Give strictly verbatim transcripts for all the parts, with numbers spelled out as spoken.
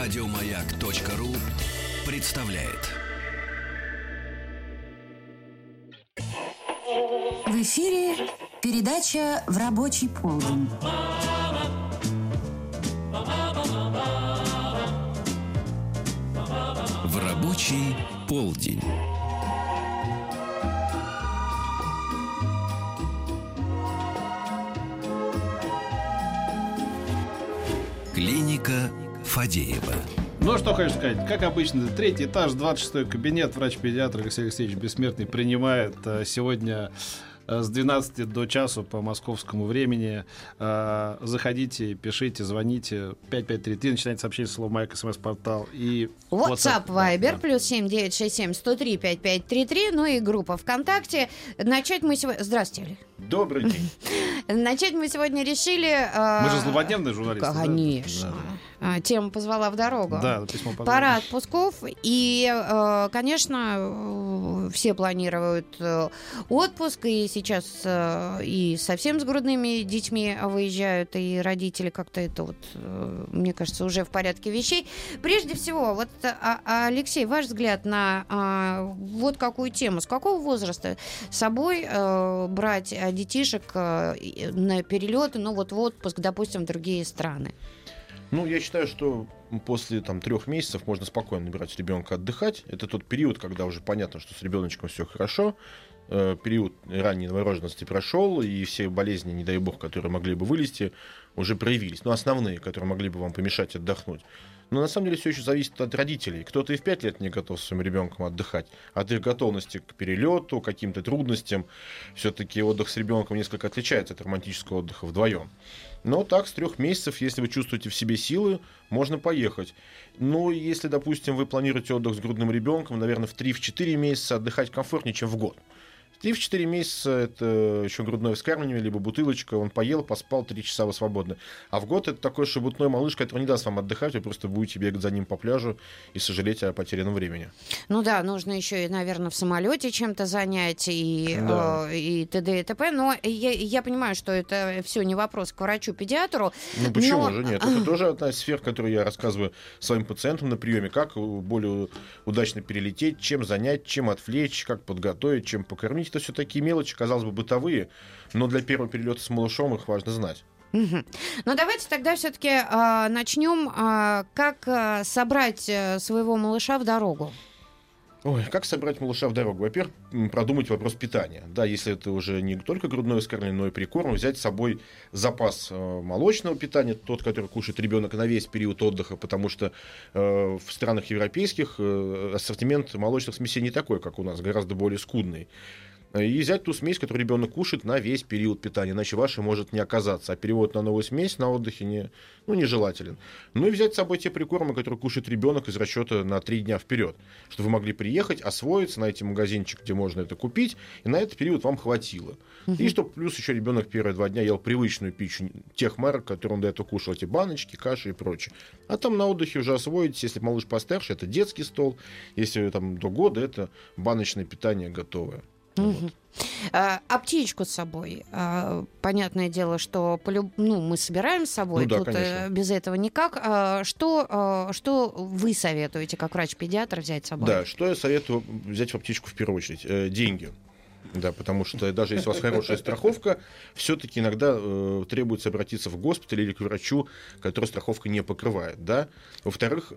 радио маяк точка ру представляет. В эфире передача «В рабочий полдень». В рабочий полдень. Клиника Фадеева. Ну, что хочу сказать. Как обычно, третий этаж, двадцать шестой кабинет. Врач-педиатр Алексей Алексеевич Бессмертный принимает сегодня с двенадцати до часу по московскому времени. Заходите, пишите, звоните. пять пять три три. Начинайте сообщение с словом «Маяк», СМС-портал и WhatsApp, Viber, да. плюс семь девять шесть семь сто три пять пять три три. Ну и группа ВКонтакте. Начать мы сегодня... Здравствуйте, Олег. Добрый день. Начать мы сегодня решили... Мы же злободневные журналисты. Конечно. Тема «Позвала в дорогу». Да, письмо «Позвала». Пора отпусков. И, конечно, все планируют отпуск. И сейчас и совсем с грудными детьми выезжают. И родители как-то это, вот, мне кажется, уже в порядке вещей. Прежде всего, вот, Алексей, ваш взгляд на вот какую тему. С какого возраста с собой брать детишек на перелеты, ну вот в отпуск, допустим, в другие страны? Ну, я считаю, что после там, трех месяцев можно спокойно набирать ребенка отдыхать. Это тот период, когда уже понятно, что с ребеночком все хорошо. Э, период ранней новорожденности прошел, и все болезни, не дай бог, которые могли бы вылезти, уже проявились. Ну, основные, которые могли бы вам помешать отдохнуть. Но на самом деле все еще зависит от родителей. Кто-то и в пять лет не готов с своим ребенком отдыхать. От их готовности к перелету, к каким-то трудностям. Все-таки отдых с ребенком несколько отличается от романтического отдыха вдвоем. Но так, с трех месяцев, если вы чувствуете в себе силы, можно поехать. Но если, допустим, вы планируете отдых с грудным ребенком, наверное, в три-четыре месяца отдыхать комфортнее, чем в год. три-четыре месяца — это еще грудное вскармливание, либо бутылочка, он поел, поспал, три часа вы свободны. А в год это такой шебутной малыш, который не даст вам отдыхать, вы просто будете бегать за ним по пляжу и сожалеть о потерянном времени. Ну да, нужно еще, наверное, в самолете чем-то занять и, да. э, и т.д. и т.п. Но я, я понимаю, что это все не вопрос к врачу-педиатру. Ну почему но... же нет? Это тоже одна из сфер, которую я рассказываю своим пациентам на приеме, как более удачно перелететь, чем занять, чем отвлечь, как подготовить, чем покормить. Это все такие мелочи, казалось бы, бытовые, но для первого перелета с малышом их важно знать. Ну, давайте тогда все-таки э, начнем, э, как э, собрать своего малыша в дорогу. Ой, как собрать малыша в дорогу? Во-первых, продумать вопрос питания. Да, если это уже не только грудное вскармливание, но и прикорм, взять с собой запас э, молочного питания, тот, который кушает ребенок на весь период отдыха, потому что э, в странах европейских э, ассортимент молочных смесей не такой, как у нас, гораздо более скудный. И взять ту смесь, которую ребенок кушает на весь период питания, иначе вашей может не оказаться. А перевод на новую смесь на отдыхе не, ну, нежелателен. Ну и взять с собой те прикормы, которые кушает ребенок из расчета на три дня вперед, чтобы вы могли приехать, освоиться, найти магазинчик, где можно это купить, и на этот период вам хватило. Uh-huh. И чтобы плюс еще ребенок первые два дня ел привычную пищу тех марок, которые он до этого кушал, эти баночки, каши и прочее. А там на отдыхе уже освоитесь, если малыш постарше, это детский стол, если там до года, это баночное питание готовое. Вот. А, аптечку с собой. А, понятное дело, что полю... ну, мы собираем с собой, ну, да, тут конечно. Без этого никак. А, что, а, что вы советуете, как врач-педиатр, взять с собой? Да, что я советую взять в аптечку в первую очередь? Э, деньги. Да, потому что даже если у вас хорошая страховка, все-таки иногда э, требуется обратиться в госпиталь или к врачу, которого страховка не покрывает. Да? Во-вторых,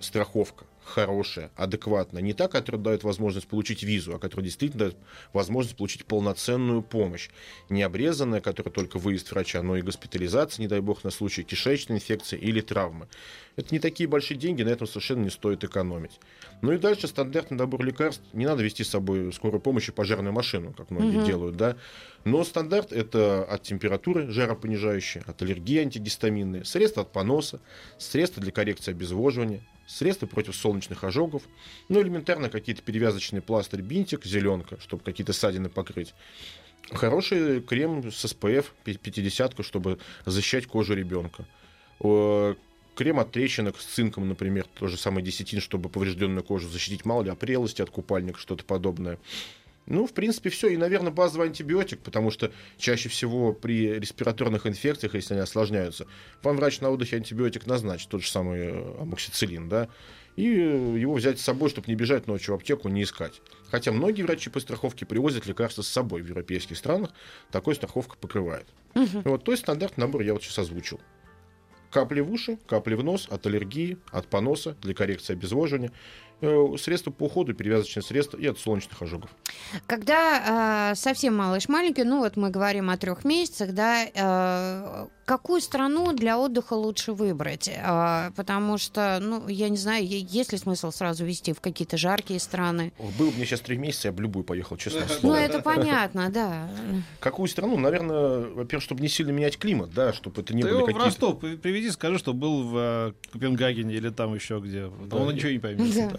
страховка хорошая, адекватная, не та, которая дает возможность получить визу, а которая действительно дает возможность получить полноценную помощь. Не обрезанная, которая только выезд врача, но и госпитализация, не дай бог, на случай кишечной инфекции или травмы. Это не такие большие деньги, на этом совершенно не стоит экономить. Ну и дальше стандартный набор лекарств. Не надо вести с собой скорую помощь и пожарную машину, как многие угу. делают, да. Но стандарт — это от температуры жаропонижающие, от аллергии антигистаминные, средства от поноса, средства для коррекции обезвоживания, средства против солнечных ожогов, ну, элементарно какие-то перевязочные пластырь, бинтик, зеленка, чтобы какие-то ссадины покрыть. Хороший крем с эс пэ эф пятьдесят, чтобы защищать кожу ребенка. Крем от трещинок с цинком, например, тоже самый десятин, чтобы поврежденную кожу защитить, мало ли, от прелости, от купальника, что-то подобное. Ну, в принципе, все. И, наверное, базовый антибиотик, потому что чаще всего при респираторных инфекциях, если они осложняются, вам врач на отдыхе антибиотик назначит, тот же самый амоксициллин, да, и его взять с собой, чтобы не бежать ночью в аптеку, не искать. Хотя многие врачи по страховке привозят лекарства с собой в европейских странах, такой страховка покрывает. Угу. Вот, то есть стандартный набор я вот сейчас озвучил. Капли в уши, капли в нос, от аллергии, от поноса, для коррекции обезвоживания, средства по уходу, перевязочные средства и от солнечных ожогов. Когда э, совсем малыш маленький, ну вот мы говорим о трех месяцах, да, э, какую страну для отдыха лучше выбрать? Э, потому что, ну, я не знаю, есть ли смысл сразу везти в какие-то жаркие страны? Было бы мне сейчас три месяца, я бы любую поехал, честно слово. Ну, это понятно, да. Какую страну? Наверное, во-первых, чтобы не сильно менять климат, да, чтобы это не было какие-то... Ты его в Ростов приведи, скажи, что был в Копенгагене или там еще где. Он ничего не поймет.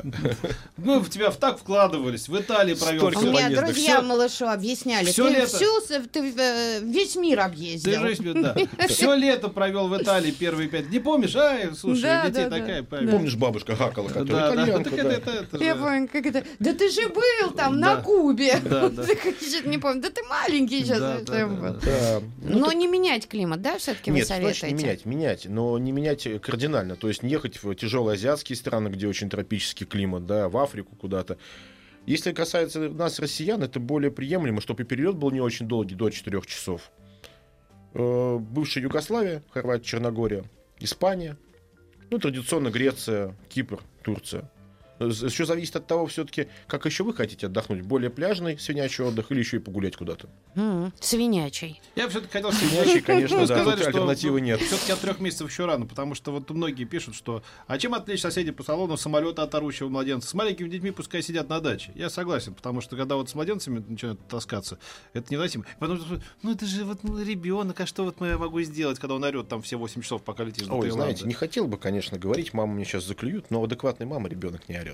Мы в тебя так вкладывались, в Италии провел. У меня друзья малышу объясняли. Ты весь мир объездил. Все лето провел в Италии первые пять. Не помнишь? Ай, слушай, детей такая память. Помнишь, бабушка хакала, которая итальянка. Да ты же был там на Кубе. Да ты маленький сейчас. Но не менять климат, да, все-таки вы советуете? Нет, менять, менять, но не менять кардинально. То есть не ехать в тяжелые азиатские страны, где очень тропический климат, да, в Африку куда-то. Если касается нас, россиян, это более приемлемо, чтобы и перелет был не очень долгий, до четырёх часов. Э-э, бывшая Югославия, Хорватия, Черногория, Испания, ну, традиционно Греция, Кипр, Турция. Еще зависит от того, все-таки, как еще вы хотите отдохнуть. Более пляжный свинячий отдых или еще и погулять куда-то. Mm-hmm. Свинячий. Я бы все-таки хотел свинячий, конечно, да. Тут альтернативы нет. Все-таки от трех месяцев еще рано, потому что вот многие пишут, что а чем отличить соседей по салону самолета от орущего младенца? С маленькими детьми пускай сидят на даче. Я согласен, потому что когда вот с младенцами начинают таскаться, это невыносимо. Потом, ну это же вот ребенок, а что вот я могу сделать, когда он орет там все восемь часов, пока летишь? Ой, знаете, не хотел бы, конечно, говорить, маму мне сейчас заклюют, но адекватной мамы ребенок не орет.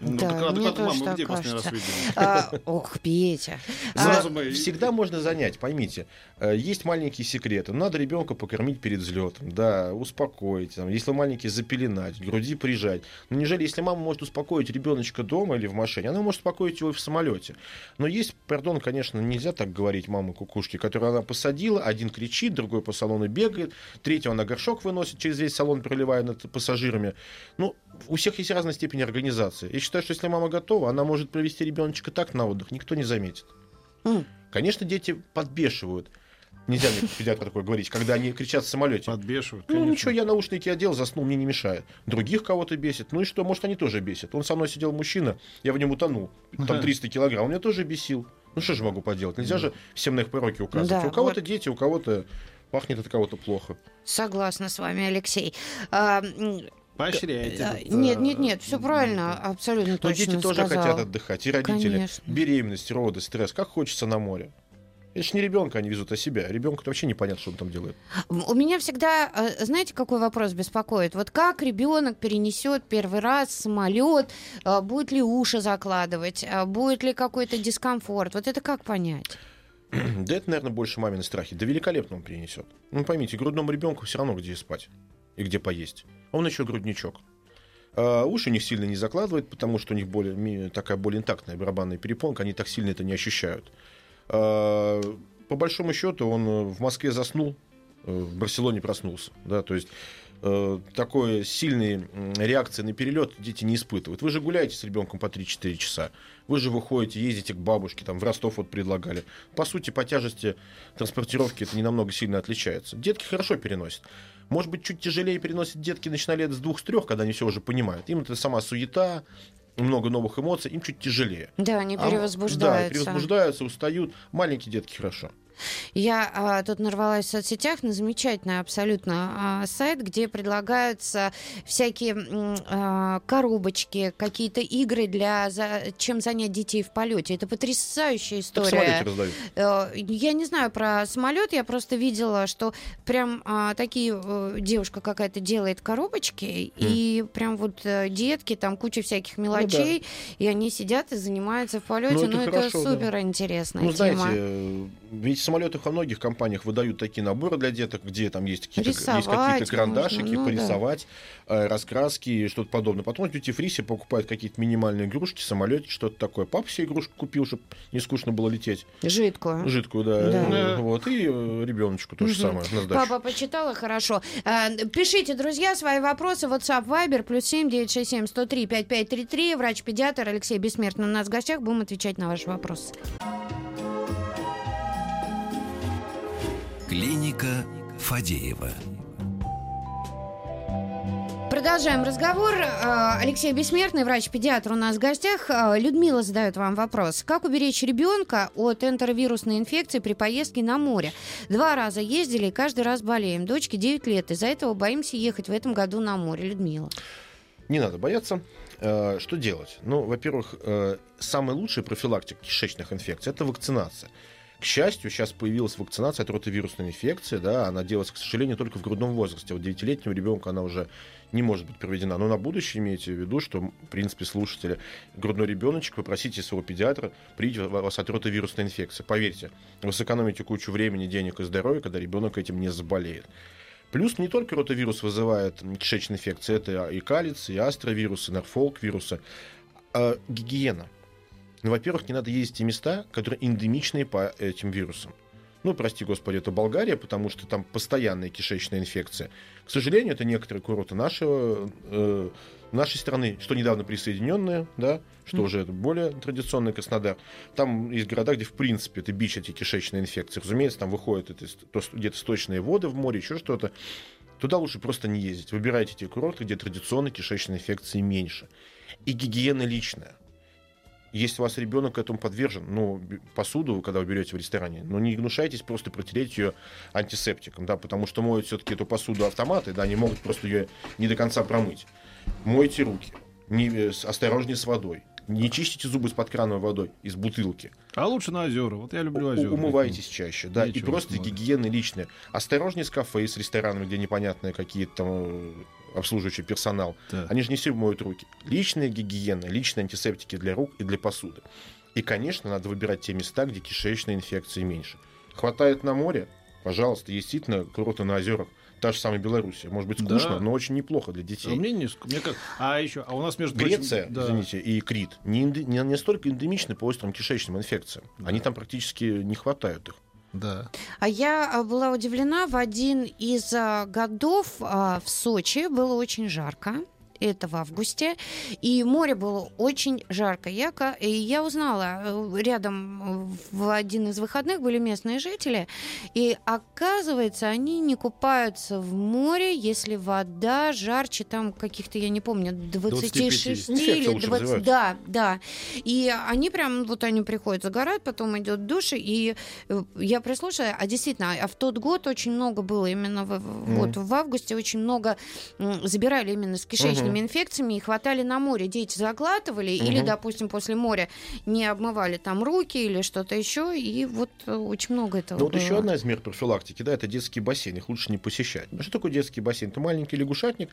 Ну, да, так, мне так, тоже мама, так кажется. А, ох, Петя. А, мы... Всегда можно занять, поймите. Есть маленькие секреты. Надо ребенка покормить перед взлетом, да, успокоить. Там, если маленький, запеленать, груди прижать. Но неужели, если мама может успокоить ребеночка дома или в машине, она может успокоить его и в самолете. Но есть, пардон, конечно, нельзя так говорить мамы кукушки, которую она посадила, один кричит, другой по салону бегает, третьего она горшок выносит через весь салон, проливая над пассажирами. Ну, у всех есть разная степень организации. Я считаю, что если мама готова, она может провести ребеночка так на отдых, никто не заметит. Mm. Конечно, дети подбешивают. Нельзя мне педиатр такое говорить, когда они кричат в самолете. Подбешивают. Ну конечно. Ничего, я наушники одел, заснул, мне не мешает. Других кого-то бесит. Ну и что, может, они тоже бесят. Он со мной сидел мужчина, я в нем утонул. Там триста килограмм, он меня тоже бесил. Ну что же могу поделать? Нельзя mm. же всем на их пороки указывать. Да, у кого-то вот... дети, у кого-то пахнет от кого-то плохо. Согласна с вами, Алексей. А... Поощряйте. Нет, нет, нет, все правильно, абсолютно но точно. Но дети тоже сказал. Хотят отдыхать, и родители. Конечно. Беременность, роды, стресс, как хочется на море. Это же не ребенка они везут, а себя. Ребенку вообще непонятно, что он там делает. У меня всегда, знаете, какой вопрос беспокоит? Вот как ребенок перенесет первый раз самолет, будет ли уши закладывать, будет ли какой-то дискомфорт? Вот это как понять? Да это, наверное, больше мамины страхи. Да великолепно он перенесет. Ну поймите, грудному ребенку все равно где спать и где поесть. Он еще грудничок. А уши у них сильно не закладывает, потому что у них более, такая более интактная барабанная перепонка, они так сильно это не ощущают. А по большому счету он в Москве заснул, в Барселоне проснулся. Да, то есть э, такой сильной реакции на перелет дети не испытывают. Вы же гуляете с ребенком по три-четыре часа. Вы же выходите, ездите к бабушке, там в Ростов вот предлагали. По сути, по тяжести транспортировки это не намного сильно отличается. Детки хорошо переносят. Может быть, чуть тяжелее переносят детки, начиная лет с двух-трех, когда они все уже понимают. Им это сама суета, много новых эмоций, им чуть тяжелее. Да, они перевозбуждаются. А, да, перевозбуждаются, устают. Маленькие детки хорошо. Я а, тут нарвалась в соцсетях на замечательный абсолютно а, сайт, где предлагаются всякие а, коробочки, какие-то игры для за, чем занять детей в полете. Это потрясающая история. А, я не знаю про самолет, я просто видела, что прям а, такие а, девушка какая-то делает коробочки, mm. и прям вот а, детки, там куча всяких мелочей, ну, да. и они сидят и занимаются в полете. Ну, это, ну, хорошо, это супер интересная да. ну, тема. Знаете, ведь самолетах во многих компаниях выдают такие наборы для деток, где там есть какие-то, есть какие-то карандашики, ну, порисовать, да. раскраски и что-то подобное. Потом в дьюти-фри покупают какие-то минимальные игрушки, самолетики, что-то такое. Папа себе игрушку купил, чтобы не скучно было лететь. Жидкую. Жидкую, да. да. Вот. И ребеночку то угу. же самое. Папа почитала, хорошо. Пишите, друзья, свои вопросы. WhatsApp, Viber, плюс семь девятьсот шестьдесят семь сто три пятьдесят пять тридцать три. Врач-педиатр Алексей Бессмертный у нас в гостях. Будем отвечать на ваши вопросы. Клиника Фадеева. Продолжаем разговор. Алексей Бессмертный, врач-педиатр у нас в гостях. Людмила задает вам вопрос. Как уберечь ребенка от энтеровирусной инфекции при поездке на море? Два раза ездили и каждый раз болеем. Дочке девять лет. Из-за этого боимся ехать в этом году на море. Людмила. Не надо бояться. Что делать? Ну, во-первых, самый лучший профилактик кишечных инфекций – это вакцинация. К счастью, сейчас появилась вакцинация от ротовирусной инфекции, да, она делается, к сожалению, только в грудном возрасте. У девятилетнего ребенка она уже не может быть проведена. Но на будущее имейте в виду, что, в принципе, слушатели, грудной ребеночек, попросите своего педиатра привить вас от ротовирусной инфекции. Поверьте, вы сэкономите кучу времени, денег и здоровья, когда ребенок этим не заболеет. Плюс не только ротовирус вызывает кишечные инфекции, это и калиц, и астровирусы, и норфолк-вирусы. А гигиена. Ну, во-первых, не надо ездить в те места, которые эндемичные по этим вирусам. Ну, прости господи, это Болгария, потому что там постоянная кишечная инфекция. К сожалению, это некоторые курорты нашего, э, нашей страны, что недавно присоединенные, да, что mm-hmm. уже это более традиционный Краснодар. Там есть города, где, в принципе, это бич эти кишечные инфекции. Разумеется, там выходят это, то, где-то сточные воды в море, еще что-то. Туда лучше просто не ездить. Выбирайте те курорты, где традиционной кишечной инфекции меньше. И гигиена личная. Если у вас ребенок к этому подвержен, ну, посуду, когда вы берете в ресторане, ну, не гнушайтесь просто протереть ее антисептиком, да, потому что моют все-таки эту посуду автоматы, да, они могут просто ее не до конца промыть. Мойте руки, не, осторожнее с водой, не чистите зубы из-под крана водой, из бутылки. А лучше на озера, вот я люблю озера. Умывайтесь чаще, да, и просто гигиена личная. Осторожнее с кафе, с ресторанами, где непонятные какие-то там... обслуживающий персонал, да. Они же не все моют руки. Личная гигиена, личные антисептики для рук и для посуды. И, конечно, надо выбирать те места, где кишечной инфекции меньше. Хватает на море, пожалуйста, действительно, курорты на озерах. Та же самая Белоруссия. Может быть, скучно, да. но очень неплохо для детей. А мне не скучно. Мне как... А еще, а у нас между прочим... Греция, да. извините, и Крит не, инди... не настолько эндемичны по острым кишечным инфекциям. Да. Они там практически не хватают их. Да. А я была удивлена, в один из годов в Сочи было очень жарко, это в августе, и море было очень жарко. Я, и я узнала, рядом в один из выходных были местные жители, и оказывается, они не купаются в море, если вода жарче там каких-то, я не помню, двадцать шесть или двадцать. Да, да. И они прям, вот они приходят, загорают, потом идет душ, и я прислушалась, а действительно, а в тот год очень много было, именно в, mm. вот в августе очень много забирали именно с кишечной инфекциями и хватали на море. Дети заглатывали угу. или, допустим, после моря не обмывали там руки или что-то еще, и вот очень много этого. Ну вот еще одна из мер профилактики, да, это детские бассейны, их лучше не посещать. А что такое детский бассейн? Это маленький лягушатник,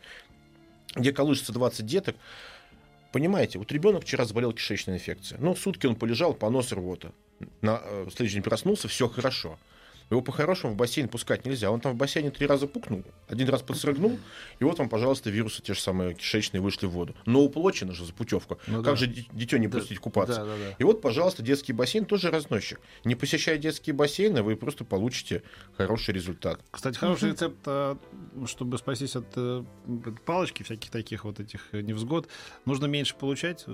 где колышется двадцать деток. Понимаете, вот ребенок вчера заболел кишечной инфекцией. Ну, сутки он полежал, понос, рвота. На следующий день проснулся, все хорошо. Его по-хорошему в бассейн пускать нельзя. Он там в бассейне три раза пукнул, один раз подсрыгнул, и вот вам, пожалуйста, вирусы те же самые кишечные вышли в воду. Но уплочено же за путевку. Ну, как да. же дитё не да. пустить купаться? Да, да, да. И вот, пожалуйста, детский бассейн тоже разносчик. Не посещая детские бассейны, вы просто получите хороший результат. Кстати, хороший рецепт, чтобы спастись от палочки всяких таких вот этих невзгод, нужно меньше получать,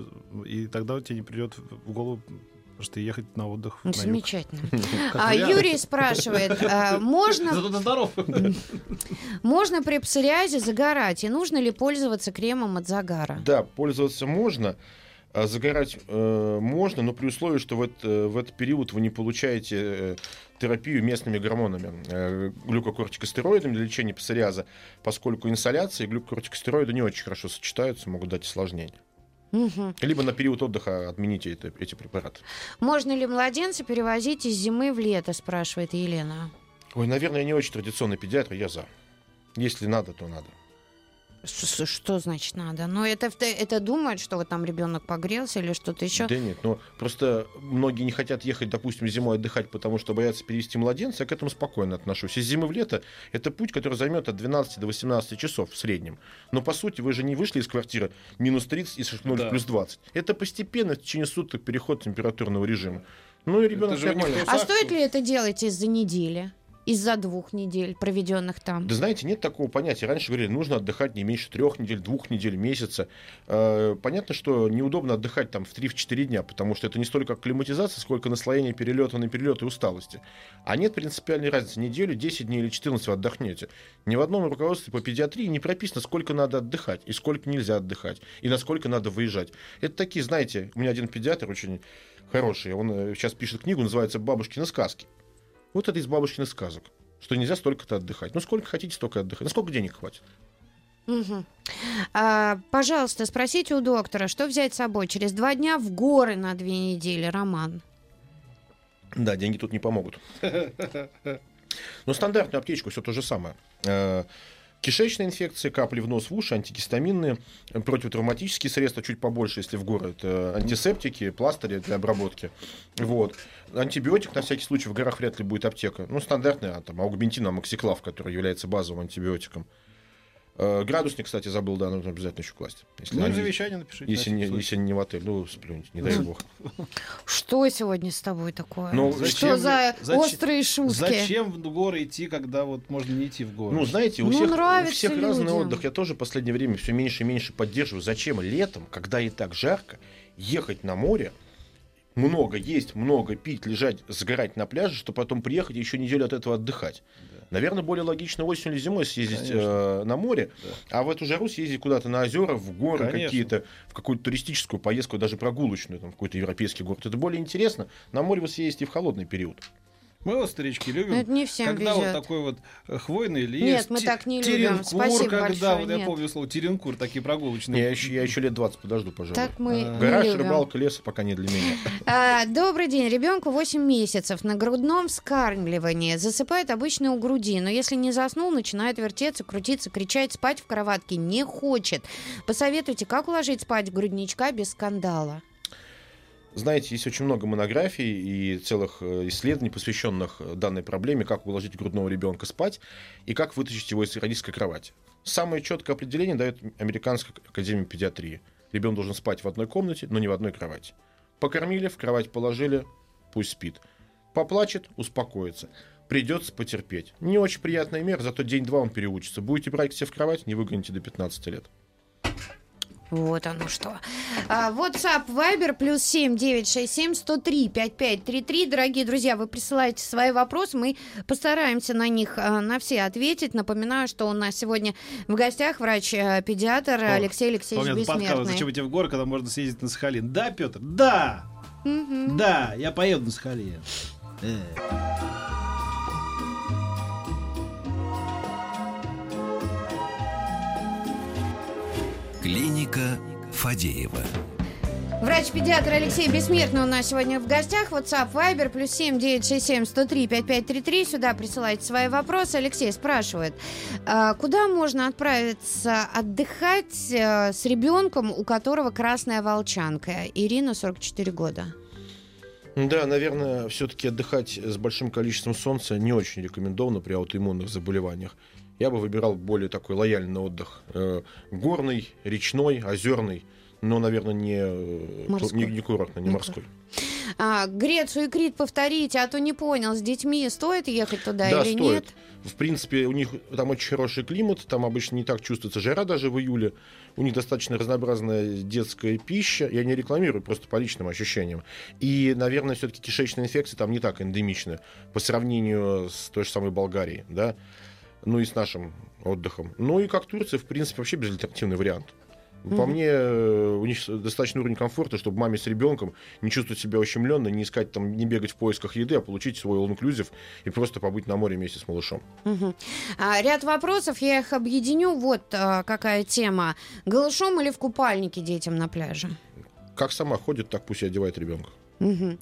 и тогда тебе не придет в голову... что ехать на отдых. Ну, на замечательно. А, Юрий спрашивает, а, можно... можно при псориазе загорать? И нужно ли пользоваться кремом от загара? Да, пользоваться можно. А загорать э, можно, но при условии, что в, это, в этот период вы не получаете э, терапию местными гормонами, э, глюкокортикостероидами для лечения псориаза, поскольку инсоляция и глюкокортикостероиды не очень хорошо сочетаются, могут дать осложнения. Угу. Либо на период отдыха отмените это, эти препараты. Можно ли младенца перевозить из зимы в лето, спрашивает Елена. Ой, наверное, я не очень традиционный педиатр, я за. Если надо, то надо. Что, что значит надо? Ну, это, это думают, что вот там ребенок погрелся или что-то еще. Да нет, ну просто многие не хотят ехать, допустим, зимой отдыхать, потому что боятся перевести младенца. Я к этому спокойно отношусь. Из зимы в лето это путь, который займет от двенадцати до восемнадцати часов в среднем. Но по сути вы же не вышли из квартиры минус тридцать и шагнули да. плюс двадцать. Это постепенно в течение суток переход температурного режима. Ну и ребенок нормально. А стоит ли это делать из-за недели? Из-за двух недель, проведенных там. Да знаете, нет такого понятия. Раньше говорили, нужно отдыхать не меньше трех недель, двух недель, месяца. Понятно, что неудобно отдыхать там в три-четыре дня, потому что это не столько акклиматизация, сколько наслоение перелета на перелет и усталости. А нет принципиальной разницы. Неделю, десять дней или четырнадцать вы отдохнете. Ни в одном руководстве по педиатрии не прописано, сколько надо отдыхать и сколько нельзя отдыхать, и насколько надо выезжать. Это такие, знаете, у меня один педиатр очень хороший, он сейчас пишет книгу, называется «Бабушкины сказки». Вот это из бабушкиных сказок, что нельзя столько-то отдыхать. Ну, сколько хотите, столько отдыхать. Ну, сколько денег хватит? Угу. А, пожалуйста, спросите у доктора, что взять с собой через два дня в горы на две недели, Роман? Да, деньги тут не помогут. Но стандартную аптечку все то же самое. Кишечные инфекции, капли в нос, в уши, антигистаминные, противотравматические средства, чуть побольше, если в горы, это антисептики, пластыри для обработки. Вот. Антибиотик, на всякий случай, в горах вряд ли будет аптека. Ну, стандартная, там, аугментин, амоксиклав, который является базовым антибиотиком. Градусник, кстати, забыл, да, нужно обязательно еще класть. Если ну, они... завещание напишите. Если, на не, если не в отель, ну, сплюньте, не дай бог. Что сегодня с тобой такое? Ну, зачем, что за зачем, острые шутки? Зачем в горы идти, когда вот можно не идти в горы? Ну, знаете, у ну, всех, у всех разный отдых. Я тоже в последнее время все меньше и меньше поддерживаю. Зачем летом, когда и так жарко, ехать на море, много есть, много пить, лежать, сгорать на пляже, чтобы потом приехать и еще неделю от этого отдыхать. Да. Наверное, более логично осенью или зимой съездить э, на море, да. а в эту жару съездить куда-то на озера, в горы Конечно. какие-то, в какую-то туристическую поездку, даже прогулочную, там, в какой-то европейский город. Это более интересно. На море вы съездите в холодный период. Мы вот, старички, любим, не всем когда везет. Вот такой вот хвойный лес. Нет, мы так не любим. Спасибо когда, большое. Вот, я помню слово теренкур, такие прогулочные. Я еще, я еще лет двадцать подожду, пожалуй. Так мы а, Гараж, любим. Рыбалка, лес пока не для меня. А, добрый день. Ребенку восемь месяцев. На грудном вскармливании. Засыпает обычно у груди. Но если не заснул, начинает вертеться, крутиться, кричать, спать в кроватке не хочет. Посоветуйте, как уложить спать грудничка без скандала? Знаете, есть очень много монографий и целых исследований, посвященных данной проблеме, как уложить грудного ребенка спать и как вытащить его из родительской кровати. Самое четкое определение дает Американская академия педиатрии. Ребенок должен спать в одной комнате, но не в одной кровати. Покормили, в кровать положили, пусть спит. Поплачет, успокоится. Придется потерпеть. Не очень приятная мера, зато день-два он переучится. Будете брать все в кровать, не выгоните до пятнадцати лет. Вот оно что. А, WhatsApp, Viber, плюс семь девятьсот шестьдесят семь сто три пятьдесят пять тридцать три. Дорогие друзья, вы присылаете свои вопросы. Мы постараемся на них, на все ответить. Напоминаю, что у нас сегодня в гостях врач-педиатр Алексей Алексеевич Помню, Бессмертный. Подкаст, зачем идти в горы, когда можно съездить на Сахалин? Да, Петр? Да! Угу. Да, я поеду на Сахалин. Клиника Фадеева. Врач-педиатр Алексей Бессмертный у нас сегодня в гостях. WhatsApp, Viber, плюс семь девятьсот шестьдесят семь сто три пятьдесят пять тридцать три. Сюда присылайте свои вопросы. Алексей спрашивает, куда можно отправиться отдыхать с ребенком, у которого красная волчанка? Ирина, сорок четыре года. Да, наверное, все-таки отдыхать с большим количеством солнца не очень рекомендовано при аутоиммунных заболеваниях. Я бы выбирал более такой лояльный отдых. Горный, речной, озерный, но, наверное, не, не, не курортный, не Никак. морской. А, Грецию и Крит повторите, а то не понял, с детьми стоит ехать туда да, или стоит. Нет? В принципе, у них там очень хороший климат, там обычно не так чувствуется жара даже в июле. У них достаточно разнообразная детская пища. Я не рекламирую, просто по личным ощущениям. И, наверное, все-таки кишечные инфекции там не так эндемичны по сравнению с той же самой Болгарией, да? Ну и с нашим отдыхом. Ну и как Турция, в принципе, вообще безальтернативный вариант. Mm-hmm. По мне, у них достаточно уровень комфорта, чтобы маме с ребенком не чувствовать себя ущемленно, не искать там, не бегать в поисках еды, а получить свой all-inclusive и просто побыть на море вместе с малышом. Mm-hmm. а, Ряд вопросов, я их объединю. Вот а, какая тема. Голышом или в купальнике детям на пляже? Как сама ходит, так пусть и одевает ребенка. Угу.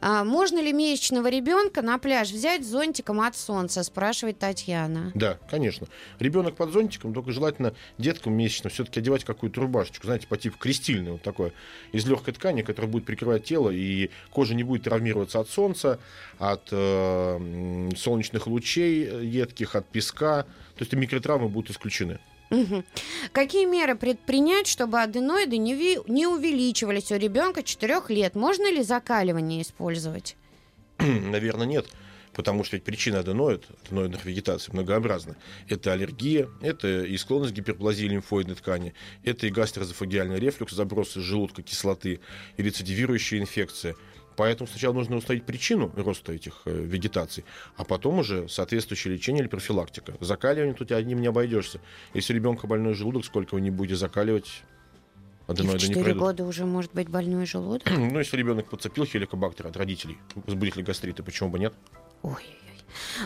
А можно ли месячного ребенка на пляж взять зонтиком от солнца, спрашивает Татьяна. Да, конечно. Ребенок под зонтиком, только желательно деткам месячно все-таки одевать какую-то рубашечку, знаете, по типу крестильной, вот такое, из легкой ткани, которая будет прикрывать тело, и кожа не будет травмироваться от солнца, от э, солнечных лучей едких, от песка. То есть микротравмы будут исключены. Угу. Какие меры предпринять, чтобы аденоиды не, ви... не увеличивались у ребенка четырёх лет? Можно ли закаливание использовать? Наверное, нет. Потому что ведь причина аденоид, аденоидных вегетаций многообразна. Это аллергия, это и склонность к гиперплазии лимфоидной ткани, это и гастроэзофагеальный рефлюкс, заброс из желудка кислоты, и рецидивирующая инфекция. Поэтому сначала нужно установить причину роста этих вегетаций, а потом уже соответствующее лечение или профилактика. Закаливание тут одним не обойдешься. Если у ребенка больной желудок, сколько вы не будете закаливать, аденоиды не пройдут. И в четыре года уже может быть больной желудок? Ну, если ребенок подцепил хеликобактер от родителей, возбудитель гастрита, почему бы нет? Ой-ой-ой.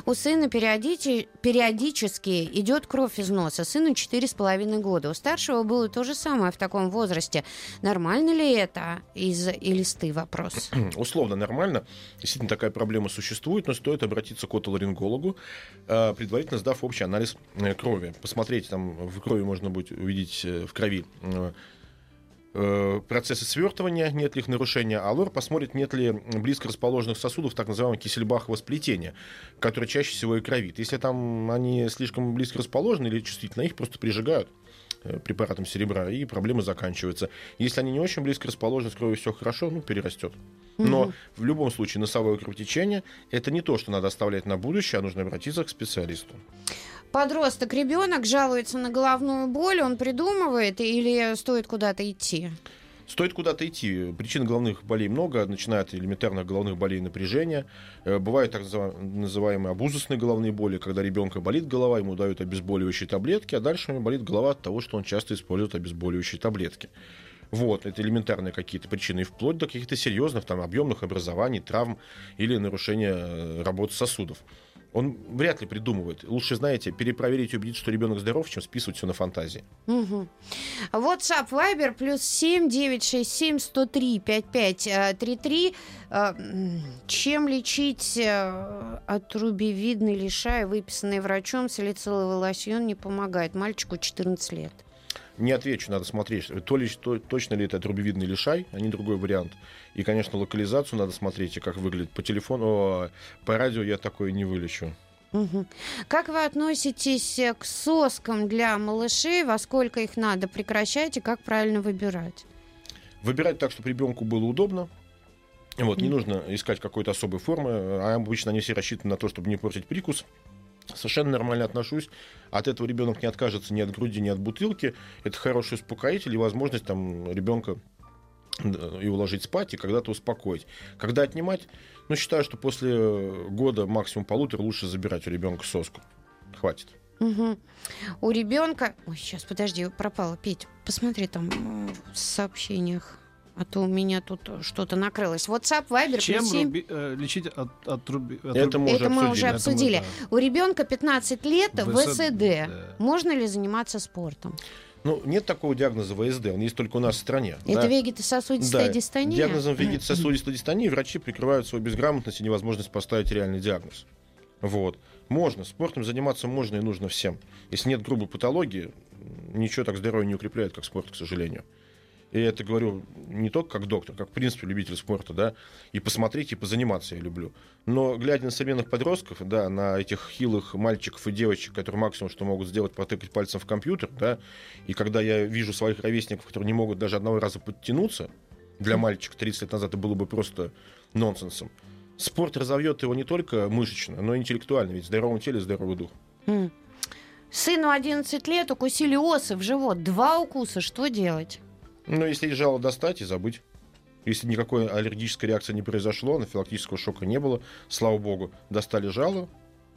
У сына периодически, периодически идет кровь из носа. Сыну четыре с половиной года. У старшего было то же самое в таком возрасте. Нормально ли это из элисты вопрос? Условно нормально. Действительно, такая проблема существует, но стоит обратиться к отоларингологу, предварительно сдав общий анализ крови. Посмотреть, там в крови можно будет увидеть в крови процессы свертывания, нет ли их нарушения, а лор посмотрит, нет ли близко расположенных сосудов, так называемого кисельбахового сплетения, которые чаще всего и кровит. Если там они слишком близко расположены или чувствительно, их просто прижигают препаратом серебра, и проблемы заканчиваются. Если они не очень близко расположены, с кровью все хорошо, ну, перерастет. Но в любом случае носовое кровотечение – это не то, что надо оставлять на будущее, а нужно обратиться к специалисту. Подросток, ребенок жалуется на головную боль, он придумывает или стоит куда-то идти? Стоит куда-то идти. Причин головных болей много, начиная от элементарных головных болей напряжения. Бывают так называемые обузостные головные боли, когда ребенка болит голова, ему дают обезболивающие таблетки, а дальше ему болит голова от того, что он часто использует обезболивающие таблетки. Вот, это элементарные какие-то причины, и вплоть до каких-то серьезных там объемных образований, травм или нарушения работы сосудов. Он вряд ли придумывает. Лучше, знаете, перепроверить и убедиться, что ребенок здоров, чем списывать все на фантазии. Угу. WhatsApp, Viber, плюс семь девятьсот шестьдесят семь сто три пятьдесят пять тридцать три. Чем лечить отрубевидный лишай, выписанный врачом, салициловый лосьон не помогает? Мальчику четырнадцать лет. Не отвечу, надо смотреть, то ли, то, точно ли это трубевидный лишай, а не другой вариант. И, конечно, локализацию надо смотреть, и как выглядит по телефону. О, по радио я такое не вылечу. Угу. Как вы относитесь к соскам для малышей? Во сколько их надо прекращать и как правильно выбирать? Выбирать так, чтобы ребенку было удобно. Вот, не нужно искать какой-то особой формы. А обычно они все рассчитаны на то, чтобы не портить прикус. Совершенно нормально отношусь. От этого ребенок не откажется ни от груди, ни от бутылки. Это хороший успокоитель и возможность там ребенка и уложить спать, и когда-то успокоить. Когда отнимать? Ну, считаю, что после года, максимум полутора, лучше забирать у ребенка соску. Хватит. Угу. У ребенка. Ой, сейчас, подожди, пропала. Петь, посмотри там в сообщениях. А то у меня тут что-то накрылось. WhatsApp, Viber, чем плюс семь. Руби, э, лечить от, от, труби, от это, мы это мы уже обсудили. Мы, да. У ребенка пятнадцать лет ВСД. Да. Можно ли заниматься спортом? Ну, нет такого диагноза ВСД. Он есть только у нас в стране. Это да? Вегетососудистая да. дистония? Диагнозом вегетососудистой дистонии врачи прикрывают свою безграмотность и невозможность поставить реальный диагноз. Вот. Можно. Спортом заниматься можно и нужно всем. Если нет грубой патологии, ничего так здоровье не укрепляет, как спорт, к сожалению. И это говорю не только как доктор, как, в принципе, любитель спорта, да, и посмотреть, и позаниматься я люблю. Но, глядя на современных подростков, да, на этих хилых мальчиков и девочек, которые максимум, что могут сделать, потыкать пальцем в компьютер, да, и когда я вижу своих ровесников, которые не могут даже одного раза подтянуться, для мальчика тридцать лет назад это было бы просто нонсенсом. Спорт разовьет его не только мышечно, но и интеллектуально, ведь в здоровом теле здоровый дух. Mm. Сыну одиннадцать лет укусили осы в живот, два укуса, что делать? Ну, если жало достать и забыть. Если никакой аллергической реакции не произошло, анафилактического шока не было, слава богу, достали жало,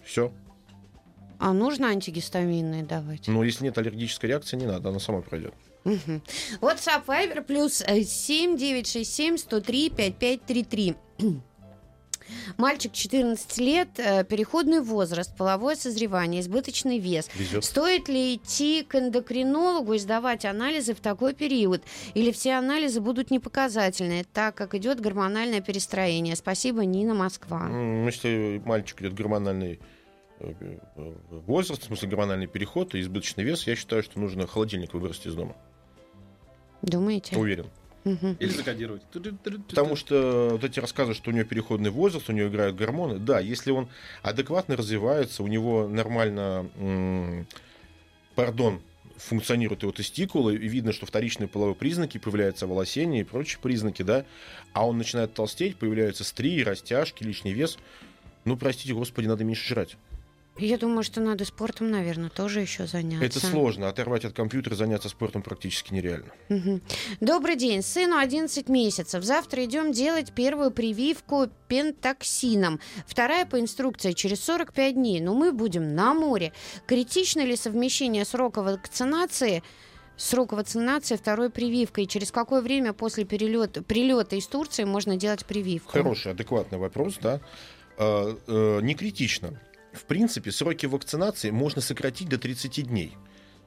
все. А нужно антигистаминные давать? Ну, если нет аллергической реакции, не надо, она сама пройдет. Угу. WhatsApp, Viber, плюс семь девятьсот шестьдесят семь сто три пятьдесят пять тридцать три. Мальчик четырнадцать лет, переходный возраст, половое созревание, избыточный вес. Везет. Стоит ли идти к эндокринологу и сдавать анализы в такой период? Или все анализы будут непоказательные, так как идет гормональное перестроение? Спасибо, Нина, Москва. Если мальчик идет гормональный возраст, в смысле гормональный переход и избыточный вес, я считаю, что нужно холодильник выбросить из дома. Думаете? Уверен. Угу. Или закодировать. Потому что вот эти рассказы, что у него переходный возраст, у него играют гормоны. Да, если он адекватно развивается, у него нормально, м- пардон, функционируют его тестикулы, и видно, что вторичные половые признаки, появляются волосение и прочие признаки, да, а он начинает толстеть, появляются стрии, растяжки, лишний вес. Ну, простите, господи, надо меньше жрать. Я думаю, что надо спортом, наверное, тоже еще заняться. Это сложно. Оторвать от компьютера, заняться спортом практически нереально. Угу. Добрый день. Сыну одиннадцать месяцев. Завтра идем делать первую прививку пентоксином. Вторая по инструкции через сорок пять дней. Но мы будем на море. Критично ли совмещение срока вакцинации... срок вакцинации второй прививкой? Через какое время после перелета, прилета из Турции можно делать прививку? Хороший, адекватный вопрос, да. Э, э, не критично. В принципе, сроки вакцинации можно сократить до тридцати дней.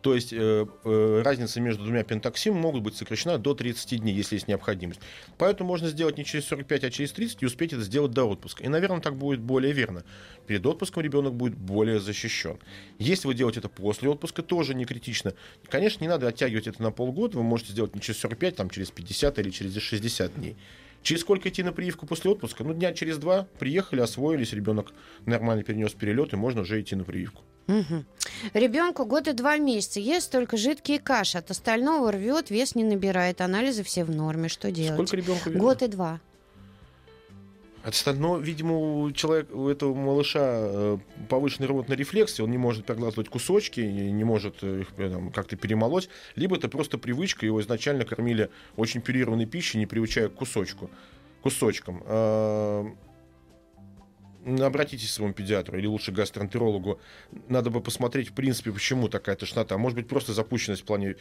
То есть э, э, разница между двумя пентоксин могут быть сокращена до тридцати дней, если есть необходимость. Поэтому можно сделать не через сорок пять, а через тридцать и успеть это сделать до отпуска. И, наверное, так будет более верно. Перед отпуском ребенок будет более защищен. Если вы делаете это после отпуска, тоже не критично. Конечно, не надо оттягивать это на полгода. Вы можете сделать не через сорок пять, там, через пятьдесят или через шестьдесят дней. Через сколько идти на прививку после отпуска? Ну, дня через два приехали, освоились, ребенок нормально перенес перелет, и можно уже идти на прививку. Угу. Ребенку год и два месяца. Ест только жидкие каши. От остального рвет, вес не набирает. Анализы все в норме. Что делать? Сколько ребенку видно? Год и два. От остального, видимо, у человека, у этого малыша повышенный рвотный рефлекс, он не может проглатывать кусочки, не может их там как-то перемолоть, либо это просто привычка, его изначально кормили очень пюрированной пищей, не приучая к кусочку, кусочкам. Обратитесь к своему педиатру или лучше к гастроэнтерологу. Надо бы посмотреть, в принципе, почему такая тошнота. Может быть, просто запущенность в плане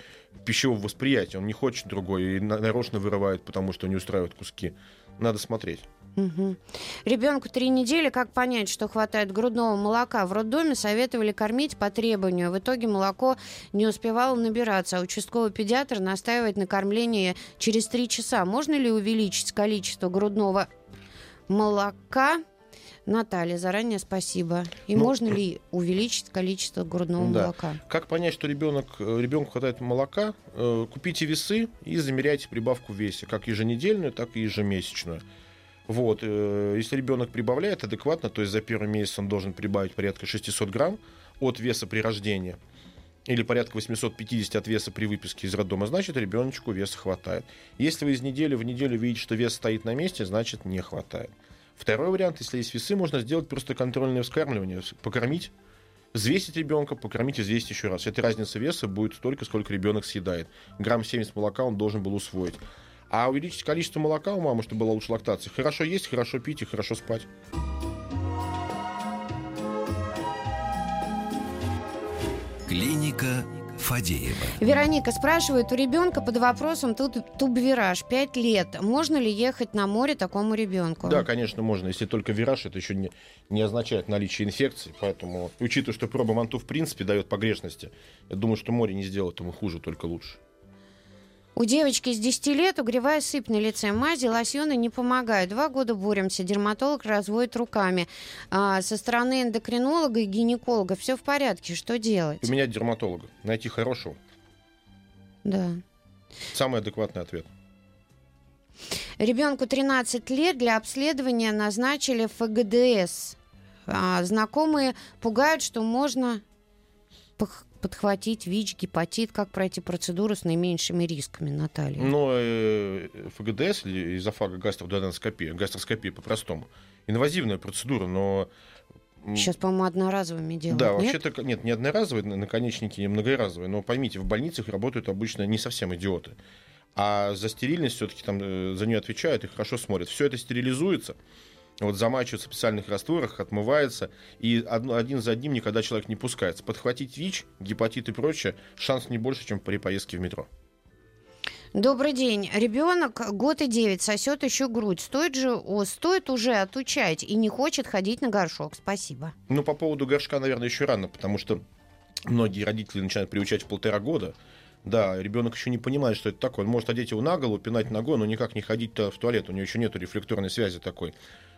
пищевого восприятия. Он не хочет другой и нарочно вырывает, потому что не устраивает куски. Надо смотреть. Угу. Ребенку три недели. Как понять, что хватает грудного молока? В роддоме советовали кормить по требованию. В итоге молоко не успевало набираться, а участковый педиатр настаивает на кормлении через три часа. Можно ли увеличить количество грудного молока? Наталья, заранее спасибо. И ну, можно ли увеличить количество грудного да. молока? Как понять, что ребенок, ребенку хватает молока? Купите весы и замеряйте прибавку в весе, как еженедельную, так и ежемесячную. Вот. Если ребенок прибавляет адекватно, то есть за первый месяц он должен прибавить порядка шестьсот грамм от веса при рождении или порядка восемьсот пятьдесят от веса при выписке из роддома, значит, ребеночку веса хватает. Если вы из недели в неделю видите, что вес стоит на месте, значит, не хватает. Второй вариант, если есть весы, можно сделать просто контрольное вскармливание, покормить, взвесить ребенка, покормить и взвесить еще раз. Эта разница веса будет столько, сколько ребенок съедает. Грамм семьдесят молока он должен был усвоить. А увеличить количество молока у мамы, чтобы была лучше лактация. Хорошо есть, хорошо пить и хорошо спать. Клиника Фадеева. Вероника спрашивает, у ребенка под вопросом тут тубвираж, пять лет. Можно ли ехать на море такому ребенку? Да, конечно, можно. Если только вираж, это еще не, не означает наличие инфекции. Поэтому, учитывая, что проба МАНТУ в принципе дает погрешности, я думаю, что море не сделает ему хуже, только лучше. У девочки с десяти лет угревая сыпь на лице, мази, лосьоны не помогают. Два года боремся, дерматолог разводит руками. А со стороны эндокринолога и гинеколога все в порядке, что делать? Поменять дерматолога, найти хорошего. Да. Самый адекватный ответ. Ребенку тринадцать лет, для обследования назначили эф гэ дэ эс. А знакомые пугают, что можно... подхватить ВИЧ, гепатит, как пройти процедуру с наименьшими рисками, Наталья? Ну, эф гэ дэ эс, или эзофагогастродуоденоскопия, гастроскопия по-простому, инвазивная процедура, но... Сейчас, по-моему, одноразовыми делают, да, нет? Да, вообще-то, нет, не одноразовые наконечники, не многоразовые, но поймите, в больницах работают обычно не совсем идиоты, а за стерильность все-таки там за нее отвечают и хорошо смотрят. Все это стерилизуется, вот замачивается в специальных растворах, отмывается, и один за одним никогда человек не пускается. Подхватить ВИЧ, гепатит и прочее шанс не больше, чем при поездке в метро. Добрый день. Ребенок год и девять сосет еще грудь. Стоит же, о, стоит уже отучать и не хочет ходить на горшок. Спасибо. Ну, по поводу горшка, наверное, еще рано, потому что многие родители начинают приучать в полтора года. Да, ребенок еще не понимает, что это такое. Он может одеть его на голову, пинать ногой, но никак не ходить-то в туалет. У него еще нет рефлекторной связи такой.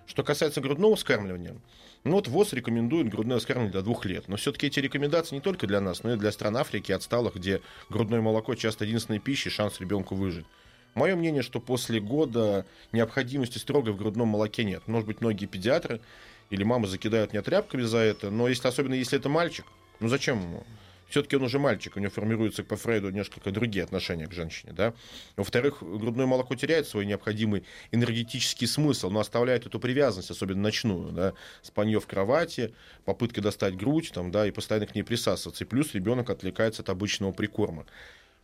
Что касается грудного вскармливания, ну вот ВОЗ рекомендует грудное вскармливание до двух лет. Но все-таки эти рекомендации не только для нас, но и для стран Африки, отсталых, где грудное молоко часто единственная пища и шанс ребенку выжить. Мое мнение, что после года необходимости строгой в грудном молоке нет. Может быть, многие педиатры или мамы закидают меня тряпками за это, но если, особенно если это мальчик, ну зачем ему? Все-таки он уже мальчик, у него формируются по Фрейду несколько другие отношения к женщине. Да? Во-вторых, грудное молоко теряет свой необходимый энергетический смысл, но оставляет эту привязанность, особенно ночную. Да? Спанье в кровати, попытки достать грудь там, да, и постоянно к ней присасываться. И плюс ребенок отвлекается от обычного прикорма.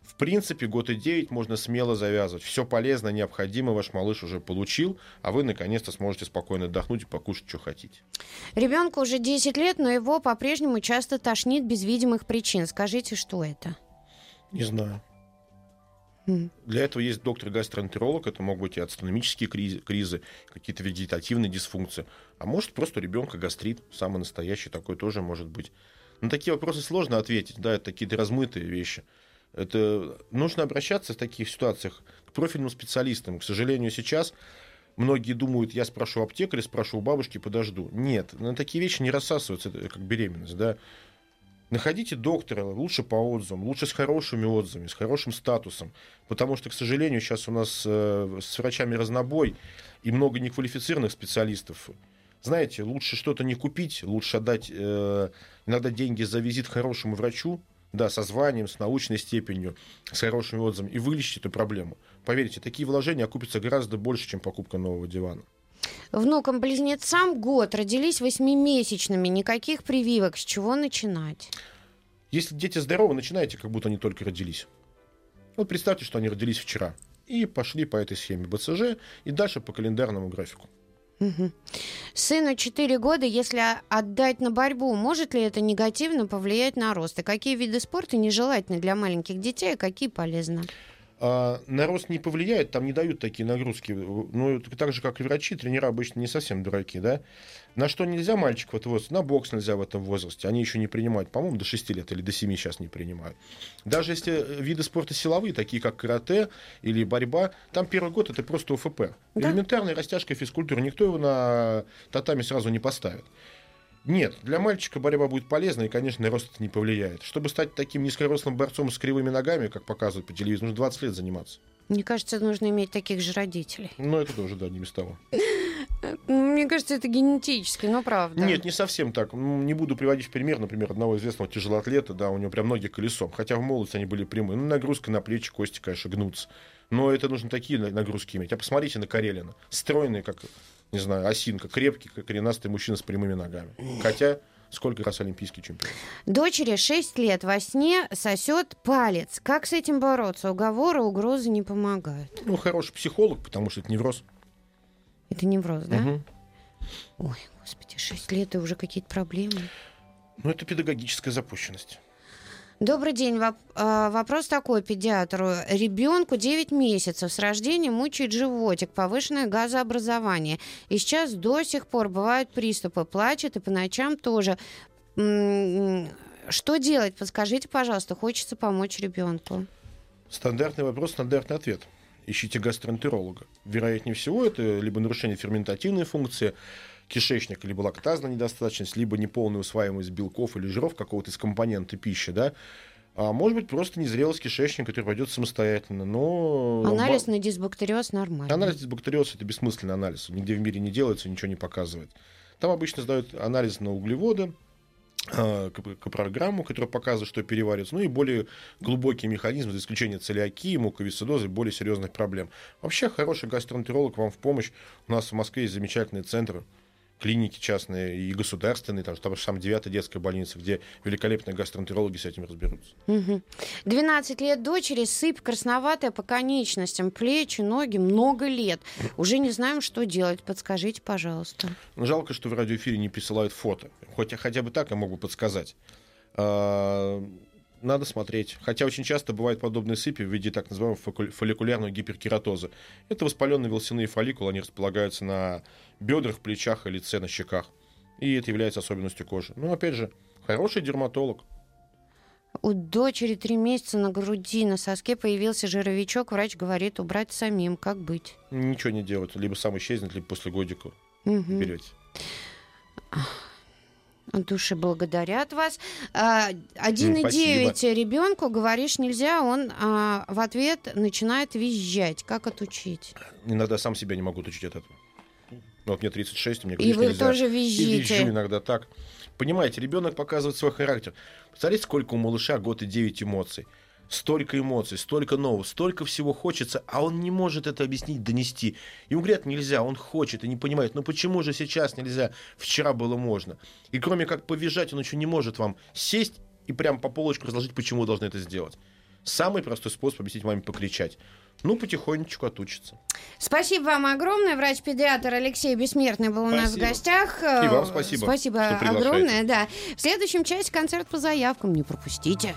В принципе, год и девять можно смело завязывать. Все полезное, необходимое ваш малыш уже получил, а вы наконец-то сможете спокойно отдохнуть и покушать, что хотите. Ребенку уже десять лет, но его по-прежнему часто тошнит без видимых причин. Скажите, что это? Не знаю. Mm. Для этого есть доктор-гастроэнтеролог. Это могут быть и астеномические кризы, какие-то вегетативные дисфункции. А может, просто у ребенка гастрит, самый настоящий такой тоже может быть. На такие вопросы сложно ответить. Да, это такие размытые вещи. Это нужно обращаться в таких ситуациях к профильным специалистам. К сожалению, сейчас многие думают, я спрошу аптекаря, спрошу у бабушки, подожду. Нет, на такие вещи не рассасываются, как беременность. Да? Находите доктора, лучше по отзывам, лучше с хорошими отзывами, с хорошим статусом. Потому что, к сожалению, сейчас у нас с врачами разнобой и много неквалифицированных специалистов. Знаете, лучше что-то не купить, лучше отдать иногда деньги за визит к хорошему врачу, да, со званием, с научной степенью, с хорошими отзывами, и вылечить эту проблему. Поверьте, такие вложения окупятся гораздо больше, чем покупка нового дивана. Внукам-близнецам год, родились восьмимесячными, никаких прививок. С чего начинать? Если дети здоровы, начинайте, как будто они только родились. Вот представьте, что они родились вчера и пошли по этой схеме Бэ Цэ Жэ и дальше по календарному графику. Угу. Сыну четыре года, если отдать на борьбу, может ли это негативно повлиять на рост? И какие виды спорта нежелательны для маленьких детей, а какие полезны? А, на рост не повлияет, там не дают такие нагрузки. Ну, так же, как и врачи, тренера обычно не совсем дураки, да? На что нельзя мальчик в этом возрасте? На бокс нельзя в этом возрасте. Они еще не принимают, по-моему, до шести лет или до семи сейчас не принимают. Даже если виды спорта силовые, такие как карате или борьба, там первый год это просто О Эф Пэ. Да. Элементарная растяжка и физкультура. Никто его на татами сразу не поставит. Нет, для мальчика борьба будет полезна, и, конечно, на рост это не повлияет. Чтобы стать таким низкорослым борцом с кривыми ногами, как показывают по телевизору, нужно двадцать лет заниматься. Мне кажется, нужно иметь таких же родителей. Ну, это тоже, да, не без того. Мне кажется, это генетически, но правда. Нет, не совсем так. Не буду приводить в пример, например, одного известного тяжелоатлета, да, у него прям ноги колесом, хотя в молодости они были прямые. Ну, нагрузка на плечи, кости, конечно, гнутся. Но это нужно такие нагрузки иметь. А посмотрите на Карелина. Стройный, как... не знаю, осинка, крепкий, как коренастый мужчина с прямыми ногами. Хотя сколько раз олимпийский чемпион. Дочери шесть лет, во сне сосет палец. Как с этим бороться? Уговоры, угрозы не помогают. Ну, хороший психолог, потому что это невроз. Это невроз, да? Угу. Ой, господи, шесть лет и уже какие-то проблемы. Ну, это педагогическая запущенность. Добрый день. Вопрос такой педиатру. Ребенку девять месяцев. С рождения мучает животик, повышенное газообразование. И сейчас до сих пор бывают приступы. Плачет и по ночам тоже. Что делать? Подскажите, пожалуйста. Хочется помочь ребенку. Стандартный вопрос, стандартный ответ. Ищите гастроэнтеролога. Вероятнее всего, это либо нарушение ферментативной функции кишечника, либо лактазная недостаточность, либо неполная усваиваемость белков или жиров, какого-то из компонента пищи, да, а может быть, просто незрелость кишечника, который пойдет самостоятельно, но... Анализ на дисбактериоз нормальный. Анализ на дисбактериоз – это бессмысленный анализ, нигде в мире не делается, ничего не показывает. Там обычно сдают анализ на углеводы, капрограмму, которая показывает, что переваривается, ну и более глубокий механизм, за исключением целиакии, муковисцидоза и более серьезных проблем. Вообще, хороший гастроэнтеролог вам в помощь. У нас в Москве есть замечательные центры, клиники частные и государственные, там, там же сам девятая детская больница, где великолепные гастроэнтерологи с этим разберутся. Угу. двенадцать лет дочери, сыпь красноватая по конечностям, плечи, ноги, много лет. Уже не знаем, что делать. Подскажите, пожалуйста. Жалко, что в радиоэфире не присылают фото. Хоть, хотя бы так я могу подсказать. надо смотреть. Хотя очень часто бывают подобные сыпи в виде так называемого фолликулярного гиперкератоза. Это воспаленные волосяные фолликулы, они располагаются на бедрах, плечах и лице, на щеках. И это является особенностью кожи. Ну, опять же, хороший дерматолог. У дочери три месяца на груди, на соске появился жировичок. Врач говорит, убрать самим. Как быть? Ничего не делать. Либо сам исчезнет, либо после годика угу. берете. Души благодарят вас. один и девять ребенку говоришь нельзя, он а, в ответ начинает визжать. Как отучить? Иногда сам себя не могу отучить от этого. Вот мне тридцать шесть, мне говоришь, нельзя. И вы тоже визжите. И визжу иногда так. Понимаете, ребенок показывает свой характер. Представляете, сколько у малыша год и девять эмоций. Столько эмоций, столько нового, столько всего хочется, а он не может это объяснить, донести. Ему говорят, нельзя, он хочет и не понимает, ну почему же сейчас нельзя, вчера было можно. И кроме как повизжать, он еще не может вам сесть и прям по полочкам разложить, почему вы должны это сделать. Самый простой способ объяснить маме покричать. Ну, потихонечку отучится. Спасибо вам огромное. Врач-педиатр Алексей Бессмертный был у спасибо. нас в гостях. И вам спасибо. Спасибо огромное. Да. В следующем часе концерт по заявкам. Не пропустите.